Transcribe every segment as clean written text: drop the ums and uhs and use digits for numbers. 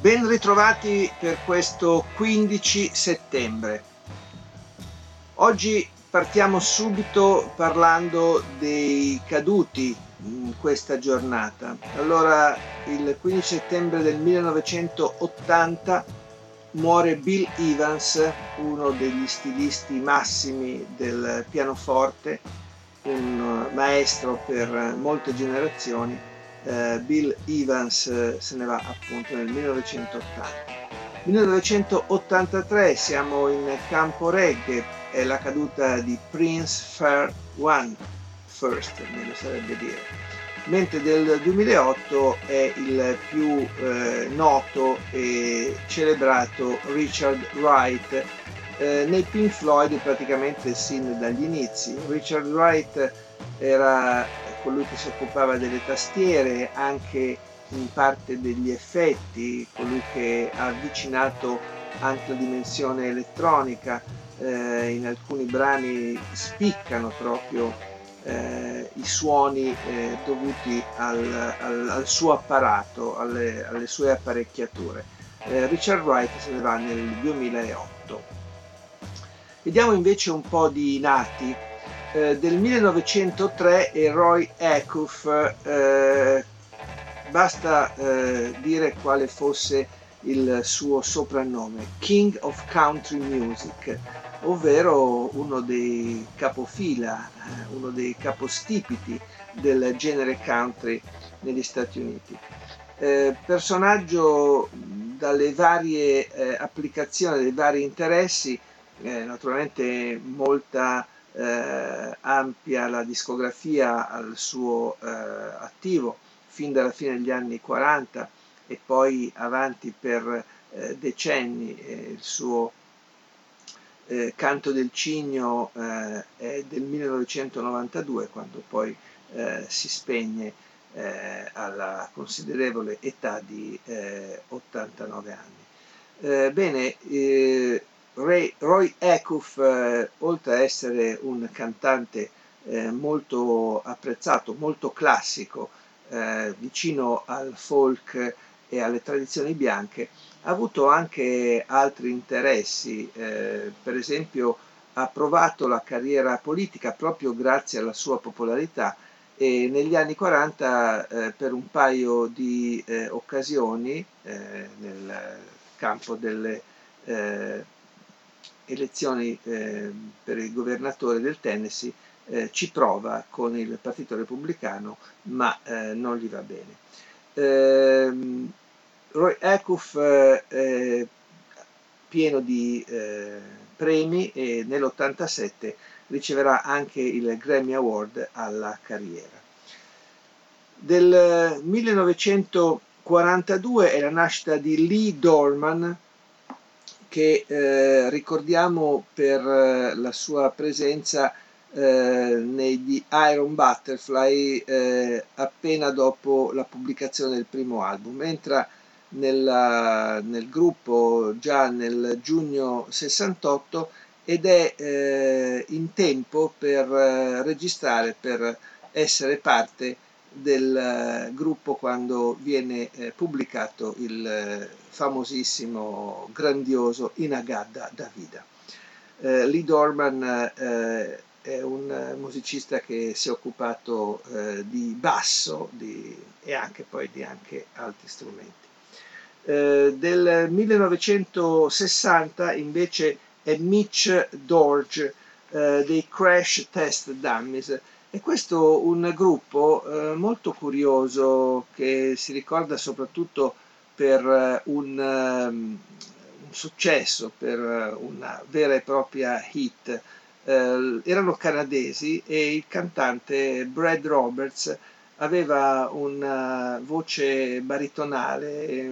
Ben ritrovati per questo 15 settembre. Oggi partiamo subito parlando dei caduti in questa giornata. Allora, il 15 settembre del 1980 muore Bill Evans, uno degli stilisti massimi del pianoforte, un maestro per molte generazioni. Bill Evans se ne va appunto nel 1980. 1983 siamo in campo reggae, è la caduta di Prince Far One, first, meglio sarebbe dire, mentre del 2008 è il più noto e celebrato Richard Wright. Nei Pink Floyd praticamente sin dagli inizi. Richard Wright era colui che si occupava delle tastiere, anche in parte degli effetti, colui che ha avvicinato anche la dimensione elettronica. In alcuni brani spiccano proprio i suoni dovuti al suo apparato, alle sue apparecchiature. Richard Wright se ne va nel 2008. Vediamo invece un po' di nati. Del 1903 è Roy Acuff, basta dire quale fosse il suo soprannome, King of Country Music, ovvero uno dei capofila, uno dei capostipiti del genere country negli Stati Uniti. Personaggio dalle varie applicazioni, dai vari interessi, naturalmente molta ampia la discografia al suo attivo, fin dalla fine degli anni 40 e poi avanti per decenni. Il suo Canto del Cigno è del 1992, quando poi si spegne alla considerevole età di 89 anni. Roy Acuff, oltre a essere un cantante molto apprezzato, molto classico, vicino al folk e alle tradizioni bianche, ha avuto anche altri interessi. Per esempio ha provato la carriera politica proprio grazie alla sua popolarità, e negli anni 40 per un paio di occasioni nel campo delle elezioni per il governatore del Tennessee ci prova con il Partito Repubblicano, ma non gli va bene. Roy Acuff pieno di premi, e nell'87 riceverà anche il Grammy Award alla carriera. Del 1942 è la nascita di Lee Dorman, che ricordiamo per la sua presenza nei The Iron Butterfly appena dopo la pubblicazione del primo album. Entra nel gruppo già nel giugno 68 ed è in tempo per registrare, per essere parte del gruppo quando viene pubblicato il famosissimo, grandioso Inagadda Davida. Lee Dorman è un musicista che si è occupato di basso e anche poi di anche altri strumenti. Del 1960 invece è Mitch Dorge dei Crash Test Dummies. E questo un gruppo molto curioso, che si ricorda soprattutto per un successo, per una vera e propria hit. Erano canadesi e il cantante Brad Roberts aveva una voce baritonale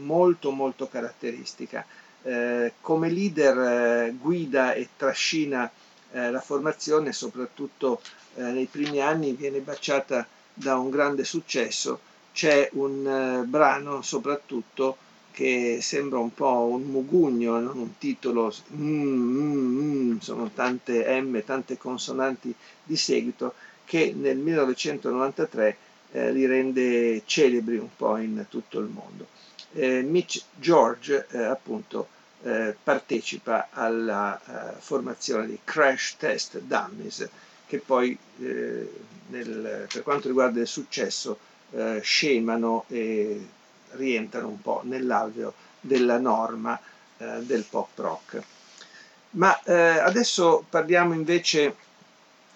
molto molto caratteristica. Come leader guida e trascina la formazione, soprattutto nei primi anni viene baciata da un grande successo. C'è un brano soprattutto che sembra un po' un mugugno, non un titolo, sono tante M, tante consonanti di seguito, che nel 1993 li rende celebri un po' in tutto il mondo. Mitch Dorge appunto partecipa alla formazione di Crash Test Dummies, che poi per quanto riguarda il successo scemano e rientrano un po' nell'alveo della norma del pop rock. Ma adesso parliamo invece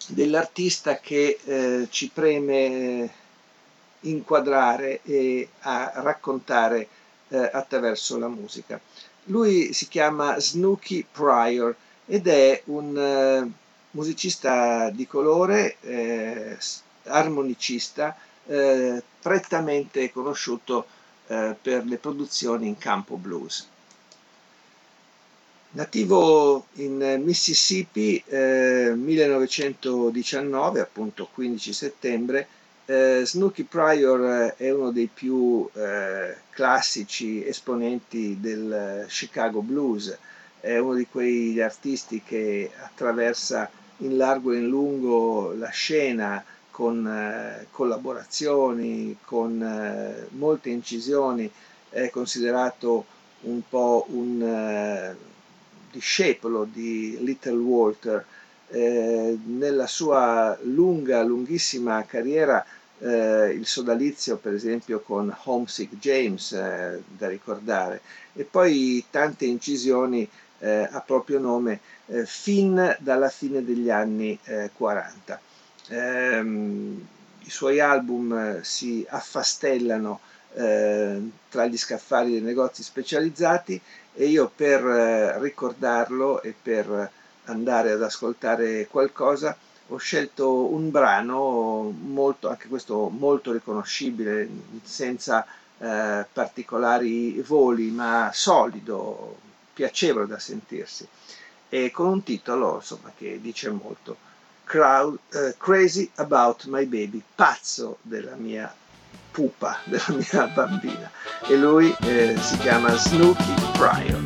dell'artista che ci preme inquadrare e a raccontare attraverso la musica. Lui si chiama Snooky Pryor ed è un musicista di colore, armonicista, prettamente conosciuto per le produzioni in campo blues. Nativo in Mississippi 1919, appunto 15 settembre, Snooky Pryor è uno dei più classici esponenti del Chicago Blues, è uno di quegli artisti che attraversa in largo e in lungo la scena con collaborazioni, con molte incisioni, è considerato un po' un discepolo di Little Walter. Nella sua lunghissima carriera il sodalizio per esempio con Homesick James da ricordare, e poi tante incisioni a proprio nome fin dalla fine degli anni 40. I suoi album si affastellano tra gli scaffali dei negozi specializzati, e io per ricordarlo e per andare ad ascoltare qualcosa ho scelto un brano molto, anche questo molto riconoscibile, senza particolari voli, ma solido, piacevole da sentirsi, e con un titolo insomma che dice molto: Crazy About My Baby, pazzo della mia pupa, della mia bambina. E lui si chiama Snooky Pryor.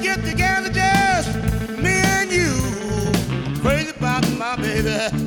Get together, just me and you. Crazy about my baby.